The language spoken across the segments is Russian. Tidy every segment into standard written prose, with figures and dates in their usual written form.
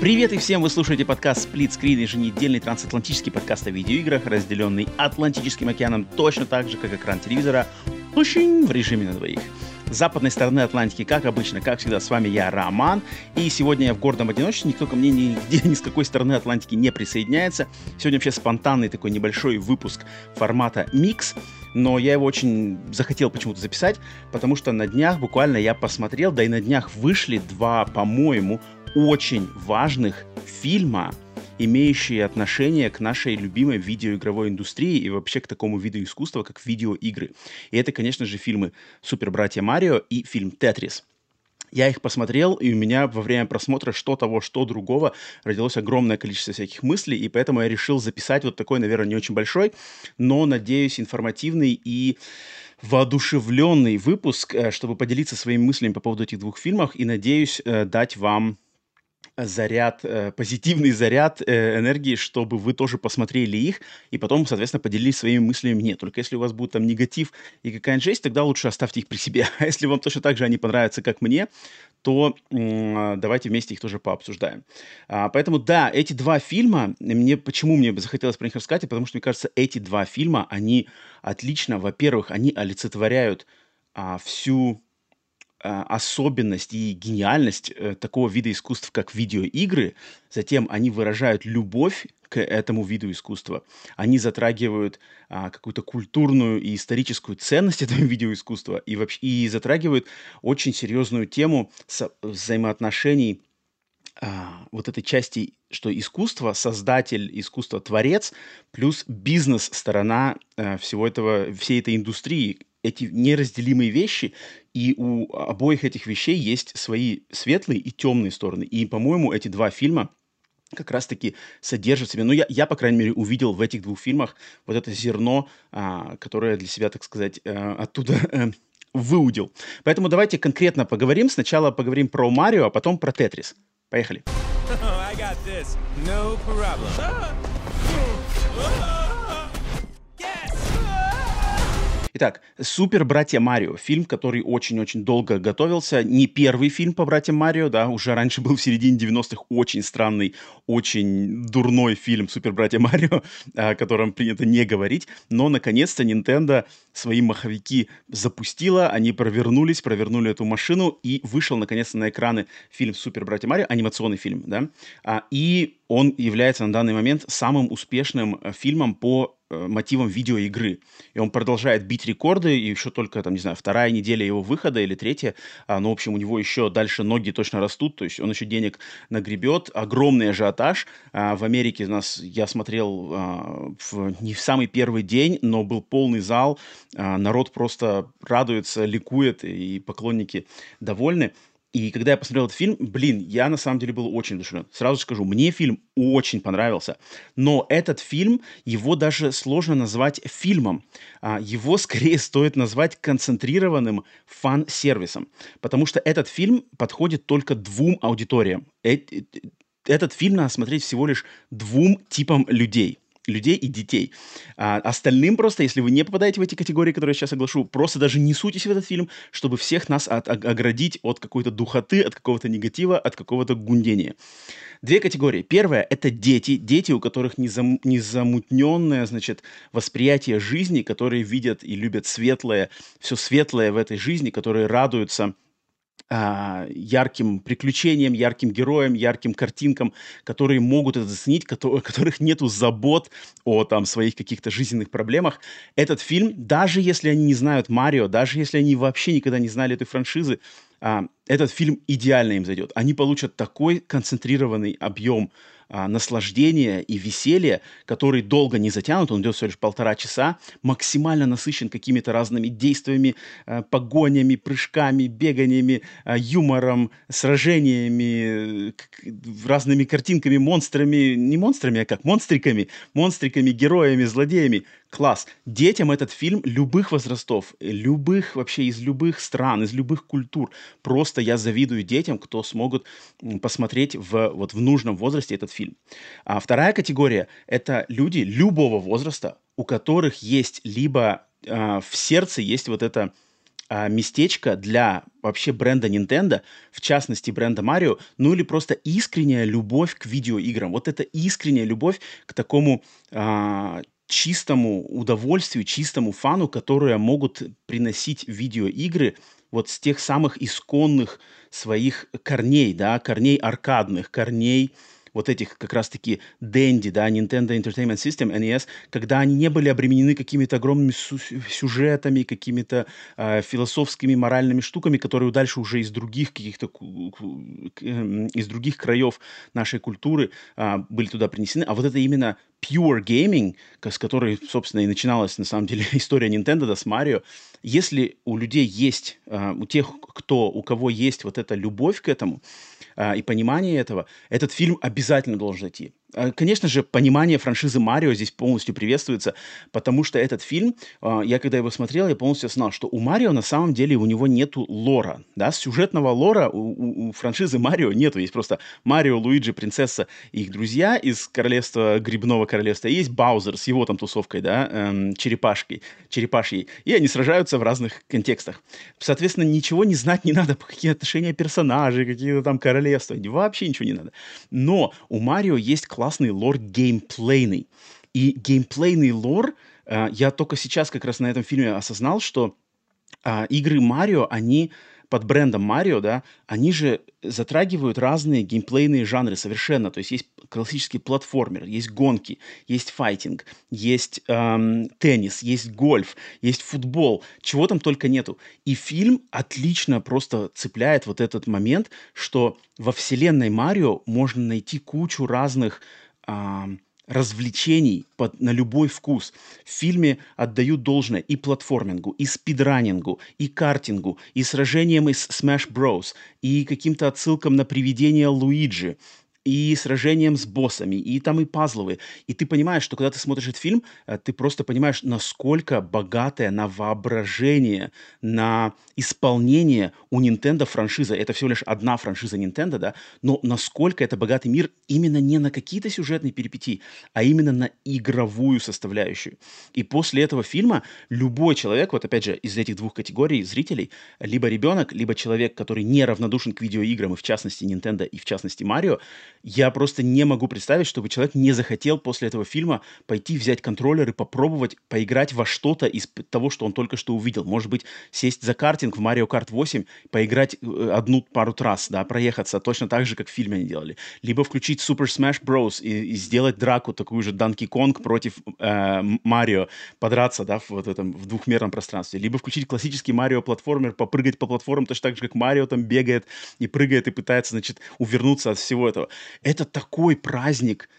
Привет и всем! Вы слушаете подкаст «Сплит-скрин», еженедельный трансатлантический подкаст о видеоиграх, разделенный Атлантическим океаном точно так же, как экран телевизора, в режиме на двоих. С западной стороны Атлантики, как обычно, как всегда, с вами я, Роман, и сегодня я в гордом одиночестве, никто ко мне нигде, ни с какой стороны Атлантики не присоединяется. Сегодня вообще спонтанный такой небольшой выпуск формата «Микс», но я его очень захотел почему-то записать, потому что на днях буквально я посмотрел, да и на днях вышли два, по-моему, очень важных фильма, имеющие отношение к нашей любимой видеоигровой индустрии и вообще к такому виду искусства, как видеоигры. И это, конечно же, фильмы «Супербратья Марио» и фильм «Тетрис». Я их посмотрел, и у меня во время просмотра что того, что другого родилось огромное количество всяких мыслей, и поэтому я решил записать вот такой, наверное, не очень большой, но, надеюсь, информативный и воодушевленный выпуск, чтобы поделиться своими мыслями по поводу этих двух фильмов и, надеюсь, дать вам позитивный заряд энергии, чтобы вы тоже посмотрели их и потом, соответственно, поделились своими мыслями мне. Только если у вас будет там негатив и какая-нибудь жесть, тогда лучше оставьте их при себе. А если вам точно так же они понравятся, как мне, то давайте вместе их тоже пообсуждаем. Поэтому, да, эти два фильма, почему мне захотелось про них рассказать, потому что, мне кажется, эти два фильма, они отлично, во-первых, они олицетворяют всю особенность и гениальность такого вида искусств, как видеоигры. Затем они выражают любовь к этому виду искусства. Они затрагивают какую-то культурную и историческую ценность этого видеоискусства и вообще затрагивают очень серьезную тему взаимоотношений вот этой части, что искусство, создатель искусства, творец, плюс бизнес-сторона всей этой индустрии. Эти неразделимые вещи, и у обоих этих вещей есть свои светлые и темные стороны. И, по-моему, эти два фильма как раз-таки содержат в себе, я, по крайней мере, увидел в этих двух фильмах вот это зерно, которое для себя, так сказать, оттуда выудил. Поэтому давайте конкретно поговорим. Сначала поговорим про Марио, а потом про Тетрис. Поехали. Итак, «Супер братья Марио», фильм, который очень-очень долго готовился, не первый фильм по братьям Марио, да, уже раньше был в середине 90-х очень странный, очень дурной фильм «Супер братья Марио», о котором принято не говорить, но наконец-то Nintendo свои маховики запустила, они провернули эту машину, и вышел наконец-то на экраны фильм «Супер братья Марио», анимационный фильм, да, и он является на данный момент самым успешным фильмом по мотивом видеоигры. И он продолжает бить рекорды, и еще только, там, не знаю, вторая неделя его выхода или третья, но, в общем, у него еще дальше ноги точно растут, то есть он еще денег нагребет, огромный ажиотаж. В Америке я смотрел не в самый первый день, но был полный зал, народ просто радуется, ликует, и поклонники довольны. И когда я посмотрел этот фильм, я на самом деле был очень вдохновлен. Сразу скажу, мне фильм очень понравился. Но этот фильм, его даже сложно назвать фильмом. Его скорее стоит назвать концентрированным фан-сервисом. Потому что этот фильм подходит только двум аудиториям. Этот фильм надо смотреть всего лишь двум типам людей. Людей и детей. Остальным просто, если вы не попадаете в эти категории, которые я сейчас оглашу, просто даже не суйтесь в этот фильм, чтобы всех нас оградить от какой-то духоты, от какого-то негатива, от какого-то гундения. Две категории. Первая – это дети. Дети, у которых незамутненное, значит, восприятие жизни, которые видят и любят светлое, все светлое в этой жизни, которые радуются ярким приключениям, ярким героям, ярким картинкам, которые могут это заценить, у которых нету забот о там своих каких-то жизненных проблемах. Этот фильм, даже если они не знают Марио, даже если они вообще никогда не знали этой франшизы, этот фильм идеально им зайдет. Они получат такой концентрированный объем наслаждения и веселья, который долго не затянут, он идет всего лишь 1,5 часа, максимально насыщен какими-то разными действиями, погонями, прыжками, беганиями, юмором, сражениями, разными картинками, монстрами, не монстрами, а как монстриками, героями, злодеями. Класс. Детям этот фильм любых возрастов, любых, вообще из любых стран, из любых культур. Просто я завидую детям, кто смогут посмотреть в нужном возрасте этот фильм. А вторая категория – это люди любого возраста, у которых есть либо в сердце есть вот это местечко для вообще бренда Nintendo, в частности бренда Mario, ну или просто искренняя любовь к видеоиграм. Вот это искренняя любовь к такому чистому удовольствию, чистому фану, которые могут приносить видеоигры вот с тех самых исконных своих корней, да, корней аркадных, корней вот этих как раз-таки Dendy, да, Nintendo Entertainment System, NES, когда они не были обременены какими-то огромными сюжетами, какими-то философскими, моральными штуками, которые дальше уже из других каких-то, из других краев нашей культуры были туда принесены. А вот это именно pure gaming, с которой, собственно, и начиналась, на самом деле, история Nintendo, да, с Марио. Если у людей есть, у тех, у кого есть вот эта любовь к этому и понимание этого, этот фильм обязательно должен идти. Конечно же, понимание франшизы Марио здесь полностью приветствуется, потому что этот фильм, я когда его смотрел, я полностью знал, что у Марио на самом деле у него нету лора, да, сюжетного лора у франшизы Марио нету, есть просто Марио, Луиджи, принцесса и их друзья из королевства, грибного королевства, и есть Баузер с его там тусовкой, да, черепашьей, и они сражаются в разных контекстах. Соответственно, ничего не знать не надо, какие отношения персонажей, какие-то там королевства, вообще ничего не надо. Но у Марио есть классный лор геймплейный. И геймплейный лор, я только сейчас как раз на этом фильме осознал, что игры Марио, они под брендом Марио, да, они же затрагивают разные геймплейные жанры совершенно. То есть есть классический платформер, есть гонки, есть файтинг, есть теннис, есть гольф, есть футбол. Чего там только нету. И фильм отлично просто цепляет вот этот момент, что во вселенной Марио можно найти кучу разных развлечений на любой вкус. В фильме отдают должное и платформингу, и спидраннингу, и картингу, и сражениям из Smash Bros, и каким-то отсылкам на привидение Луиджи, и сражениям с боссами, и там и пазловые. И ты понимаешь, что когда ты смотришь этот фильм, ты просто понимаешь, насколько богатая на воображение, на исполнение у Nintendo франшиза. Это всего лишь одна франшиза Nintendo, да? Но насколько это богатый мир именно не на какие-то сюжетные перипетии, а именно на игровую составляющую. И после этого фильма любой человек, вот опять же, из этих двух категорий зрителей, либо ребенок, либо человек, который неравнодушен к видеоиграм, и в частности Nintendo, и в частности Марио, я просто не могу представить, чтобы человек не захотел после этого фильма пойти взять контроллер и попробовать поиграть во что-то из того, что он только что увидел. Может быть, сесть за картинг в Mario Kart 8, поиграть одну-пару раз, да, проехаться, точно так же, как в фильме они делали. Либо включить Super Smash Bros. И сделать драку, такую же Danky Kong против Марио, подраться, да, вот этом, в двухмерном пространстве. Либо включить классический Марио-платформер, попрыгать по платформам, точно так же, как Марио там бегает и прыгает, и пытается, значит, увернуться от всего этого. Это такой праздник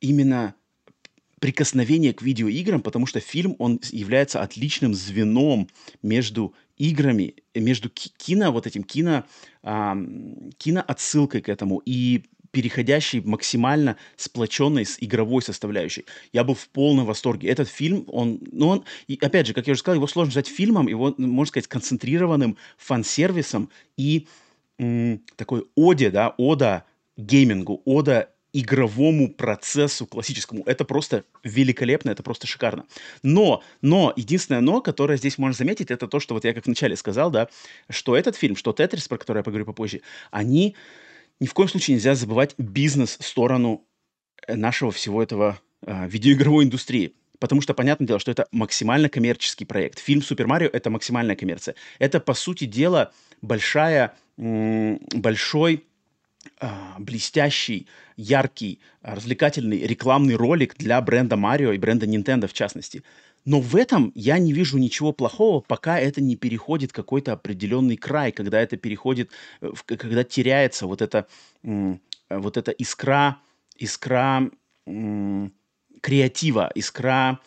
именно прикосновения к видеоиграм, потому что фильм, он является отличным звеном между играми, между киноотсылкой к этому и переходящий максимально сплоченный с игровой составляющей. Я был в полном восторге. Этот фильм, и опять же, как я уже сказал, его сложно назвать фильмом, его, можно сказать, концентрированным фан-сервисом и такой ода геймингу, ода игровому процессу классическому. Это просто великолепно, это просто шикарно. Но, единственное но, которое здесь можно заметить, это то, что вот я как вначале сказал, да, что этот фильм, что Тетрис, про который я поговорю попозже, они ни в коем случае нельзя забывать бизнес-сторону нашего всего этого видеоигровой индустрии. Потому что, понятное дело, что это максимально коммерческий проект. Фильм «Супер Марио» — это максимальная коммерция. Это, по сути дела, большой блестящий, яркий, развлекательный рекламный ролик для бренда Марио и бренда Nintendo в частности. Но в этом я не вижу ничего плохого, пока это не переходит какой-то определенный край, когда это переходит, когда теряется вот эта искра искра креатива, искра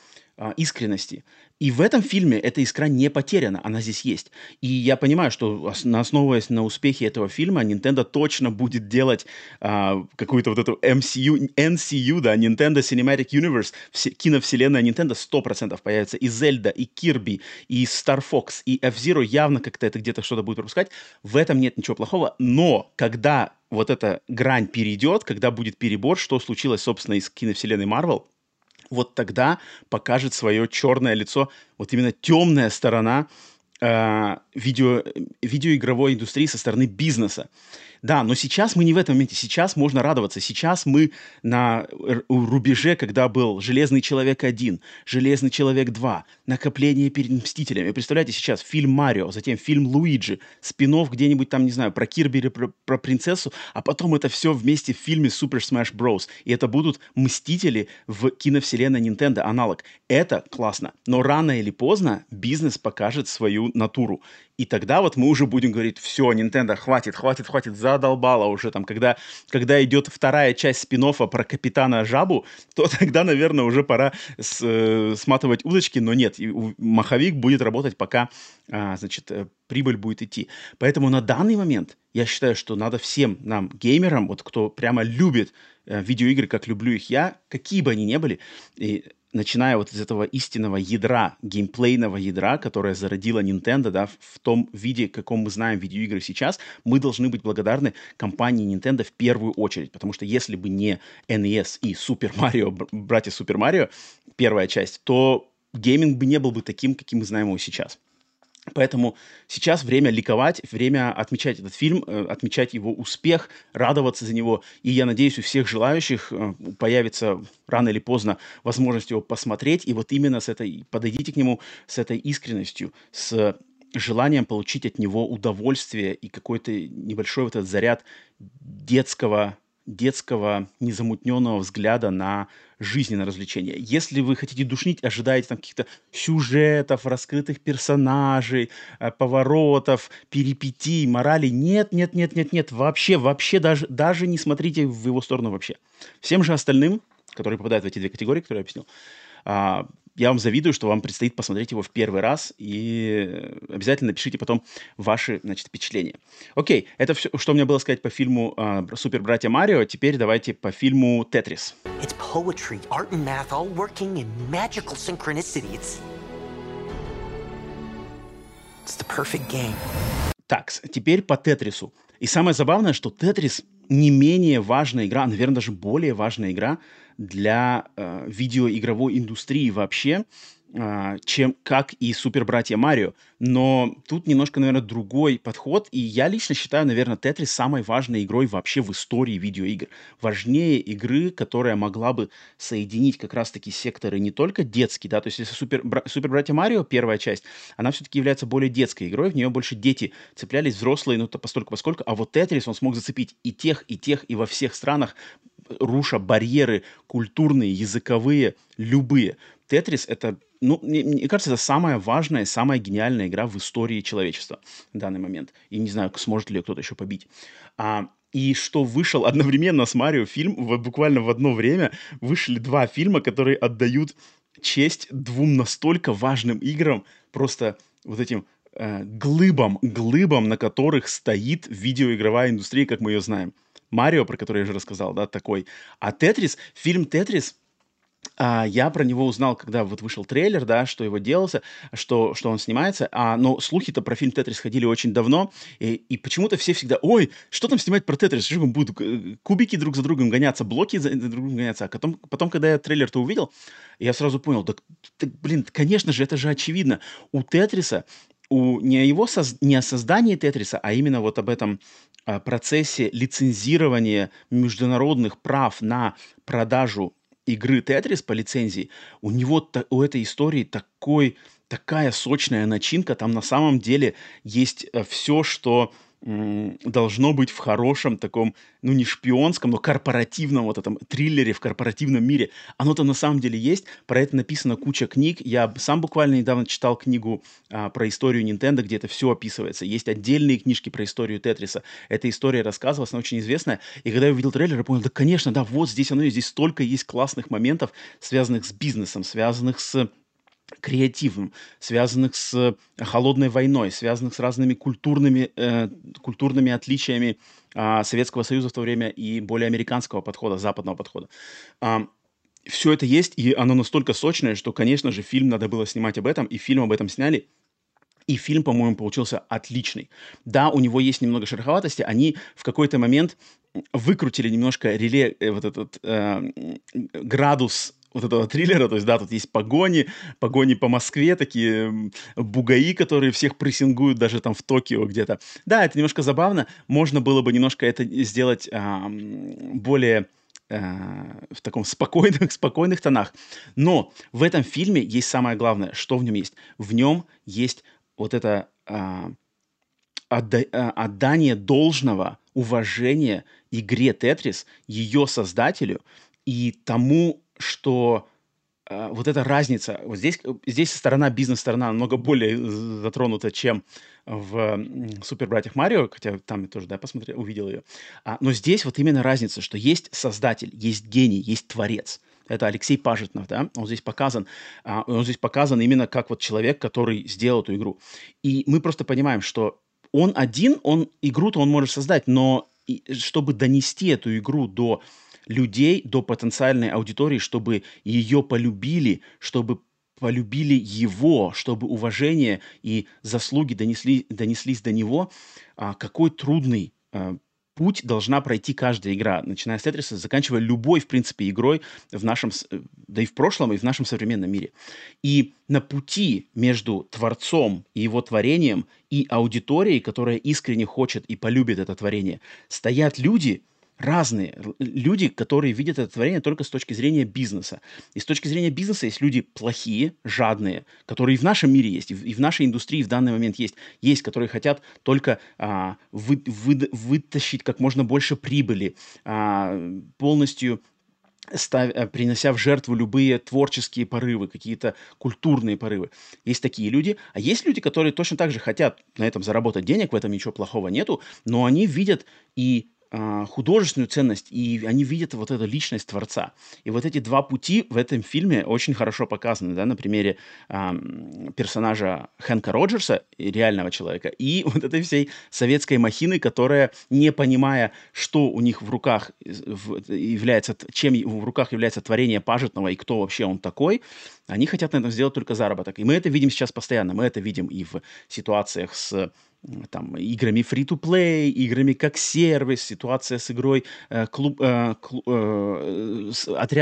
искренности. И в этом фильме эта искра не потеряна, она здесь есть. И я понимаю, что, основываясь на успехе этого фильма, Nintendo точно будет делать какую-то вот эту NCU, да, Nintendo Cinematic Universe, киновселенная Nintendo 100% появится. И Zelda, и Kirby, и Star Fox, и F-Zero явно как-то это где-то что-то будет пропускать. В этом нет ничего плохого, но когда вот эта грань перейдет, когда будет перебор, что случилось, собственно, из киновселенной Marvel, вот тогда покажет свое черное лицо, вот именно темная сторона видеоигровой индустрии со стороны бизнеса. Да, но сейчас мы не в этом моменте, сейчас можно радоваться. Сейчас мы на рубеже, когда был «Железный человек 1», «Железный человек 2», «Накопление перед Мстителями». Представляете, сейчас фильм «Марио», затем фильм «Луиджи», спин-офф где-нибудь там, не знаю, про Кирби или про принцессу, а потом это все вместе в фильме «Super Smash Bros». И это будут «Мстители» в киновселенной Nintendo, аналог. Это классно, но рано или поздно бизнес покажет свою натуру. И тогда вот мы уже будем говорить: все, Nintendo, хватит, задолбало уже там. Когда идет вторая часть спин-оффа про Капитана Жабу, то тогда, наверное, уже пора сматывать удочки, но нет, маховик будет работать, пока, значит, прибыль будет идти. Поэтому на данный момент я считаю, что надо всем нам, геймерам, вот кто прямо любит видеоигры, как люблю их я, какие бы они ни были, начиная вот из этого истинного ядра, геймплейного ядра, которое зародила Nintendo, да, в том виде, каком мы знаем видеоигры сейчас, мы должны быть благодарны компании Nintendo в первую очередь, потому что если бы не NES и Super Mario, братья Super Mario, первая часть, то гейминг бы не был бы таким, каким мы знаем его сейчас. Поэтому сейчас время ликовать, время отмечать этот фильм, отмечать его успех, радоваться за него. И я надеюсь, у всех желающих появится рано или поздно возможность его посмотреть. И вот именно с этой, подойдите к нему с этой искренностью, с желанием получить от него удовольствие и какой-то небольшой вот этот заряд детского незамутненного взгляда на жизнь, на развлечения. Если вы хотите душнить, ожидаете там каких-то сюжетов, раскрытых персонажей, поворотов, перипетий, морали, нет, вообще даже не смотрите в его сторону вообще. Всем же остальным, которые попадают в эти две категории, которые я объяснил, я вам завидую, что вам предстоит посмотреть его в первый раз, и обязательно пишите потом ваши, значит, впечатления. Окей, это все, что мне было сказать по фильму «Супер братья Марио». Теперь давайте по фильму «Тетрис». Так, теперь по «Тетрису». И самое забавное, что «Тетрис» не менее важная игра, наверное, даже более важная игра для видеоигровой индустрии вообще, чем как и «Супер братья Марио». Но тут немножко, наверное, другой подход. И я лично считаю, наверное, «Тетрис» самой важной игрой вообще в истории видеоигр. Важнее игры, которая могла бы соединить как раз-таки секторы не только детские, да, то есть если «Супер братья Марио», первая часть, она все-таки является более детской игрой, в нее больше дети цеплялись, взрослые, ну, постольку-поскольку. А вот «Тетрис», он смог зацепить и тех, и во всех странах, руша барьеры культурные, языковые, любые. «Тетрис» — это, ну, мне кажется, это самая важная, самая гениальная игра в истории человечества в данный момент. И не знаю, сможет ли ее кто-то еще побить. И что вышел одновременно с «Марио» фильм, буквально в одно время вышли два фильма, которые отдают честь двум настолько важным играм, просто вот этим глыбам, на которых стоит видеоигровая индустрия, как мы ее знаем. «Марио», про который я уже рассказал, да, такой. А «Тетрис», фильм «Тетрис», я про него узнал, когда вот вышел трейлер, да, что его делался, что он снимается, но слухи-то про фильм «Тетрис» ходили очень давно, и почему-то все всегда: ой, что там снимать про «Тетрис», будут кубики друг за другом гоняться, блоки за другом гоняться, а потом когда я трейлер-то увидел, я сразу понял, блин, конечно же, это же очевидно, у «Тетриса», не о создании «Тетриса», а именно вот об этом процессе лицензирования международных прав на продажу игры «Тетрис» по лицензии, у этой истории такая сочная начинка, там на самом деле есть все, что должно быть в хорошем таком, ну, не шпионском, но корпоративном вот этом триллере в корпоративном мире. Оно-то на самом деле есть, про это написано куча книг. Я сам буквально недавно читал книгу про историю Nintendo, где это все описывается. Есть отдельные книжки про историю Тетриса. Эта история рассказывалась, она очень известная. И когда я увидел трейлер, я понял, да, конечно, да, вот здесь оно, здесь столько есть классных моментов, связанных с бизнесом, связанных с креативным, связанных с холодной войной, связанных с разными культурными отличиями Советского Союза в то время и более американского подхода, западного подхода. Все это есть, и оно настолько сочное, что, конечно же, фильм надо было снимать об этом, и фильм об этом сняли. И фильм, по-моему, получился отличный. Да, у него есть немного шероховатости. Они в какой-то момент выкрутили немножко реле, вот этот градус вот этого триллера, то есть, да, тут есть погони по Москве, такие бугаи, которые всех прессингуют даже там в Токио где-то. Да, это немножко забавно, можно было бы немножко это сделать более в таком спокойных тонах, но в этом фильме есть самое главное, что в нем есть. В нем есть вот это отдание должного уважения игре Тетрис, ее создателю и тому, что вот эта разница, вот здесь сторона, бизнес-сторона намного более затронута, чем в «Супербратьях Марио», хотя там я тоже, да, посмотрел, увидел ее. Но здесь вот именно разница, что есть создатель, есть гений, есть творец. Это Алексей Пажитнов, да, он здесь показан. Он здесь показан именно как вот человек, который сделал эту игру. И мы просто понимаем, что он один, игру-то он может создать, но чтобы донести эту игру до людей, до потенциальной аудитории, чтобы ее полюбили, чтобы полюбили его, чтобы уважение и заслуги донеслись до него, какой трудный путь должна пройти каждая игра, начиная с Тетриса, заканчивая любой, в принципе, игрой в нашем, да и в прошлом, и в нашем современном мире. И на пути между творцом и его творением и аудиторией, которая искренне хочет и полюбит это творение, стоят люди, разные люди, которые видят это творение только с точки зрения бизнеса. И с точки зрения бизнеса есть люди плохие, жадные, которые и в нашем мире есть, и в нашей индустрии в данный момент есть. Есть, которые хотят только вытащить как можно больше прибыли, полностью принося в жертву любые творческие порывы, какие-то культурные порывы. Есть такие люди, а есть люди, которые точно так же хотят на этом заработать денег, в этом ничего плохого нету, но они видят и художественную ценность, и они видят вот эту личность творца. И вот эти два пути в этом фильме очень хорошо показаны, да, на примере персонажа Хэнка Роджерса, реального человека, и вот этой всей советской махины, которая, не понимая, что у них в руках является, чем в руках является творение Пажитнова и кто вообще он такой, они хотят на этом сделать только заработок. И мы это видим сейчас постоянно. Мы это видим и в ситуациях с там играми free-to-play, играми как сервис, ситуация с игрой «Отряд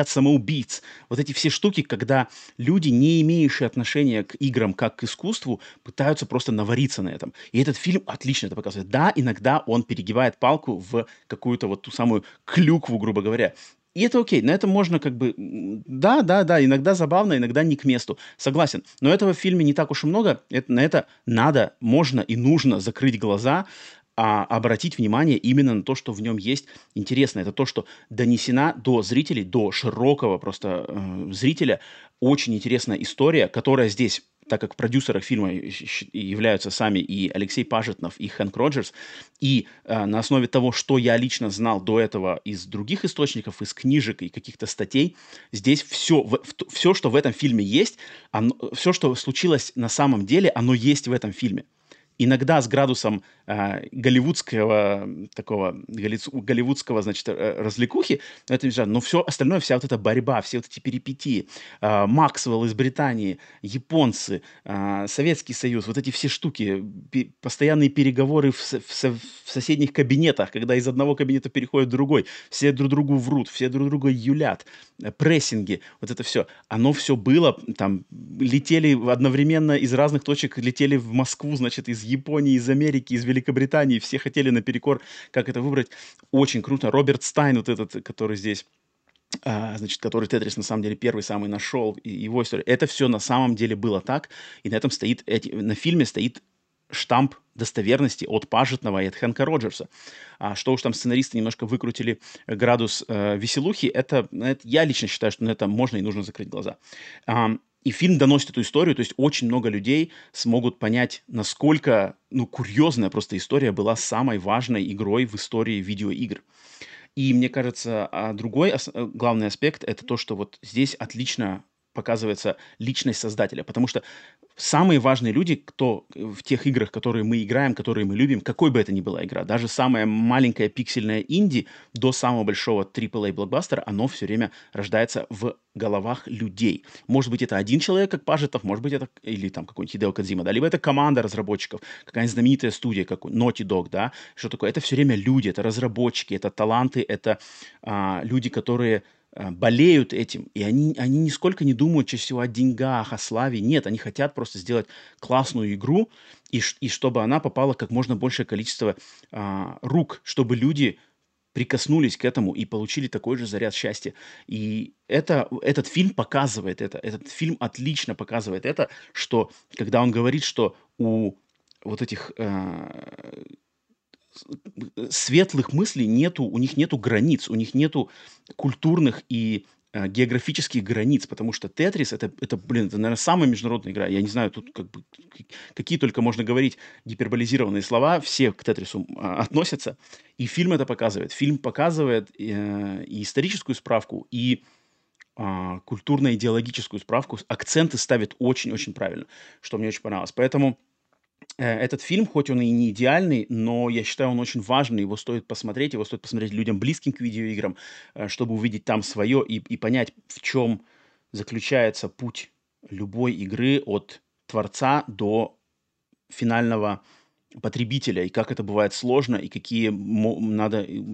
самоубийц». Вот эти все штуки, когда люди, не имеющие отношения к играм как к искусству, пытаются просто навариться на этом. И этот фильм отлично это показывает. Да, иногда он перегибает палку в какую-то вот ту самую клюкву, грубо говоря. И это окей, на этом можно как бы... Да, иногда забавно, иногда не к месту. Согласен, но этого в фильме не так уж и много. На это надо, можно и нужно закрыть глаза, а обратить внимание именно на то, что в нем есть интересно. Это то, что донесена до зрителей, до широкого просто зрителя очень интересная история, которая здесь, так как продюсеры фильма являются сами и Алексей Пажитнов, и Хэнк Роджерс, и на основе того, что я лично знал до этого из других источников, из книжек и каких-то статей, здесь все, что в этом фильме есть, все, что случилось на самом деле, оно есть в этом фильме. Иногда с градусом голливудского, значит, развлекухи, но все остальное, вся вот эта борьба, все вот эти перипетии, Максвелл из Британии, японцы, Советский Союз, вот эти все штуки, постоянные переговоры в соседних кабинетах, когда из одного кабинета переходят в другой, все друг другу врут, все друг друга юлят, прессинги, вот это все, оно все было, там, летели одновременно из разных точек, летели в Москву, значит, из Японии, из Америки, из Великобритании. Все хотели наперекор, как это выбрать. Очень круто. Роберт Стайн, вот этот, который здесь, значит, который Тетрис на самом деле первый самый нашел, и его история. Это все на самом деле было так. И на фильме стоит штамп достоверности от Пажитнова и от Хэнка Роджерса. А что уж там сценаристы немножко выкрутили градус веселухи, это я лично считаю, что на это можно и нужно закрыть глаза. И фильм доносит эту историю, то есть очень много людей смогут понять, насколько, курьезная просто история была самой важной игрой в истории видеоигр. И мне кажется, другой главный аспект – это то, что вот здесь отлично показывается личность создателя, потому что самые важные люди, кто в тех играх, которые мы играем, которые мы любим, какой бы это ни была игра, даже самая маленькая пиксельная инди до самого большого AAA-блокбастера, оно все время рождается в головах людей. Может быть, это один человек, как Пажитнов, может быть, это или там какой-нибудь Хидео Кадзима, да, либо это команда разработчиков, какая-нибудь знаменитая студия, какой-нибудь Naughty Dog, да, что такое. Это все время люди, это разработчики, это таланты, это люди, которые болеют этим, и они нисколько не думают чаще всего о деньгах, о славе. Нет, они хотят просто сделать классную игру, и чтобы она попала как можно большее количество рук, чтобы люди прикоснулись к этому и получили такой же заряд счастья. И этот фильм показывает это. Этот фильм отлично показывает это, что когда он говорит, что у вот этих светлых мыслей нету, у них нету границ, у них нету культурных и географических границ, потому что Тетрис это, наверное, самая международная игра. Я не знаю, тут какие только можно говорить гиперболизированные слова, все к Тетрису относятся. И фильм это показывает. Фильм показывает и историческую справку, и культурно-идеологическую справку. Акценты ставит очень-очень правильно, что мне очень понравилось. Поэтому этот фильм, хоть он и не идеальный, но я считаю, он очень важный, его стоит посмотреть людям, близким к видеоиграм, чтобы увидеть там свое и понять, в чем заключается путь любой игры от творца до финального потребителя, и как это бывает сложно, и какие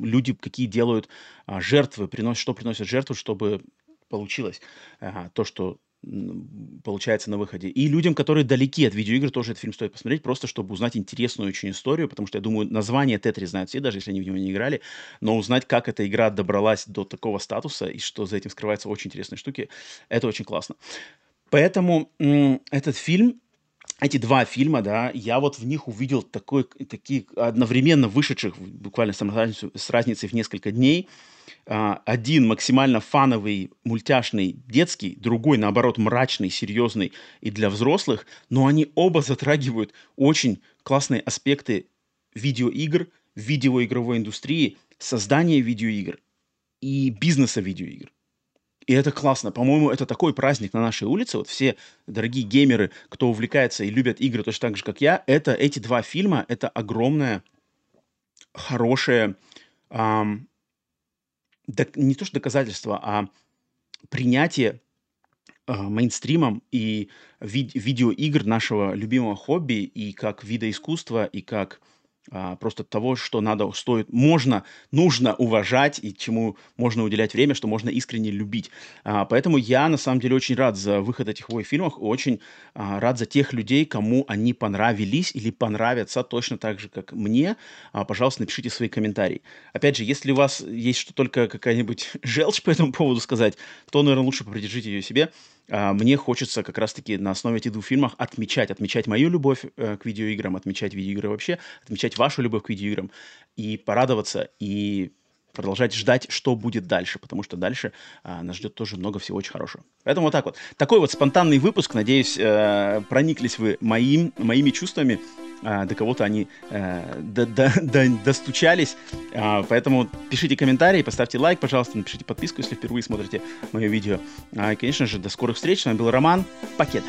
люди делают жертвы, приносят жертву, чтобы получилось то, что получается на выходе. И людям, которые далеки от видеоигр, тоже этот фильм стоит посмотреть, просто чтобы узнать интересную очень историю, потому что, я думаю, название Тетрис знают все, даже если они в него не играли, но узнать, как эта игра добралась до такого статуса и что за этим скрываются очень интересные штуки, это очень классно. Поэтому эти два фильма, да, я вот в них увидел такие одновременно вышедших, буквально с разницей в несколько дней. Один максимально фановый, мультяшный, детский, другой, наоборот, мрачный, серьезный и для взрослых, но они оба затрагивают очень классные аспекты видеоигр, видеоигровой индустрии, создания видеоигр и бизнеса видеоигр. И это классно. По-моему, это такой праздник на нашей улице. Вот все дорогие геймеры, кто увлекается и любят игры точно так же, как я, эти два фильма — это огромное, хорошее, не то что доказательство, а принятие мейнстримом и видеоигр нашего любимого хобби и как вида искусства, и как просто того, что нужно уважать и чему можно уделять время, что можно искренне любить. Поэтому я, на самом деле, очень рад за выход этих обоих фильмов, очень рад за тех людей, кому они понравились или понравятся точно так же, как мне. Пожалуйста, напишите свои комментарии. Опять же, если у вас есть только какая-нибудь желчь по этому поводу сказать, то, наверное, лучше попридержите ее себе. Мне хочется как раз-таки на основе этих двух фильмов отмечать мою любовь к видеоиграм, отмечать видеоигры вообще, отмечать вашу любовь к видеоиграм и порадоваться, и продолжать ждать, что будет дальше, потому что дальше нас ждет тоже много всего очень хорошего. Поэтому вот так вот. Такой вот спонтанный выпуск. Надеюсь, прониклись вы моими чувствами, до кого-то они достучались. Поэтому пишите комментарии, поставьте лайк, пожалуйста, напишите подписку, если впервые смотрите мое видео. И, конечно же, до скорых встреч. С вами был Роман. Пакет.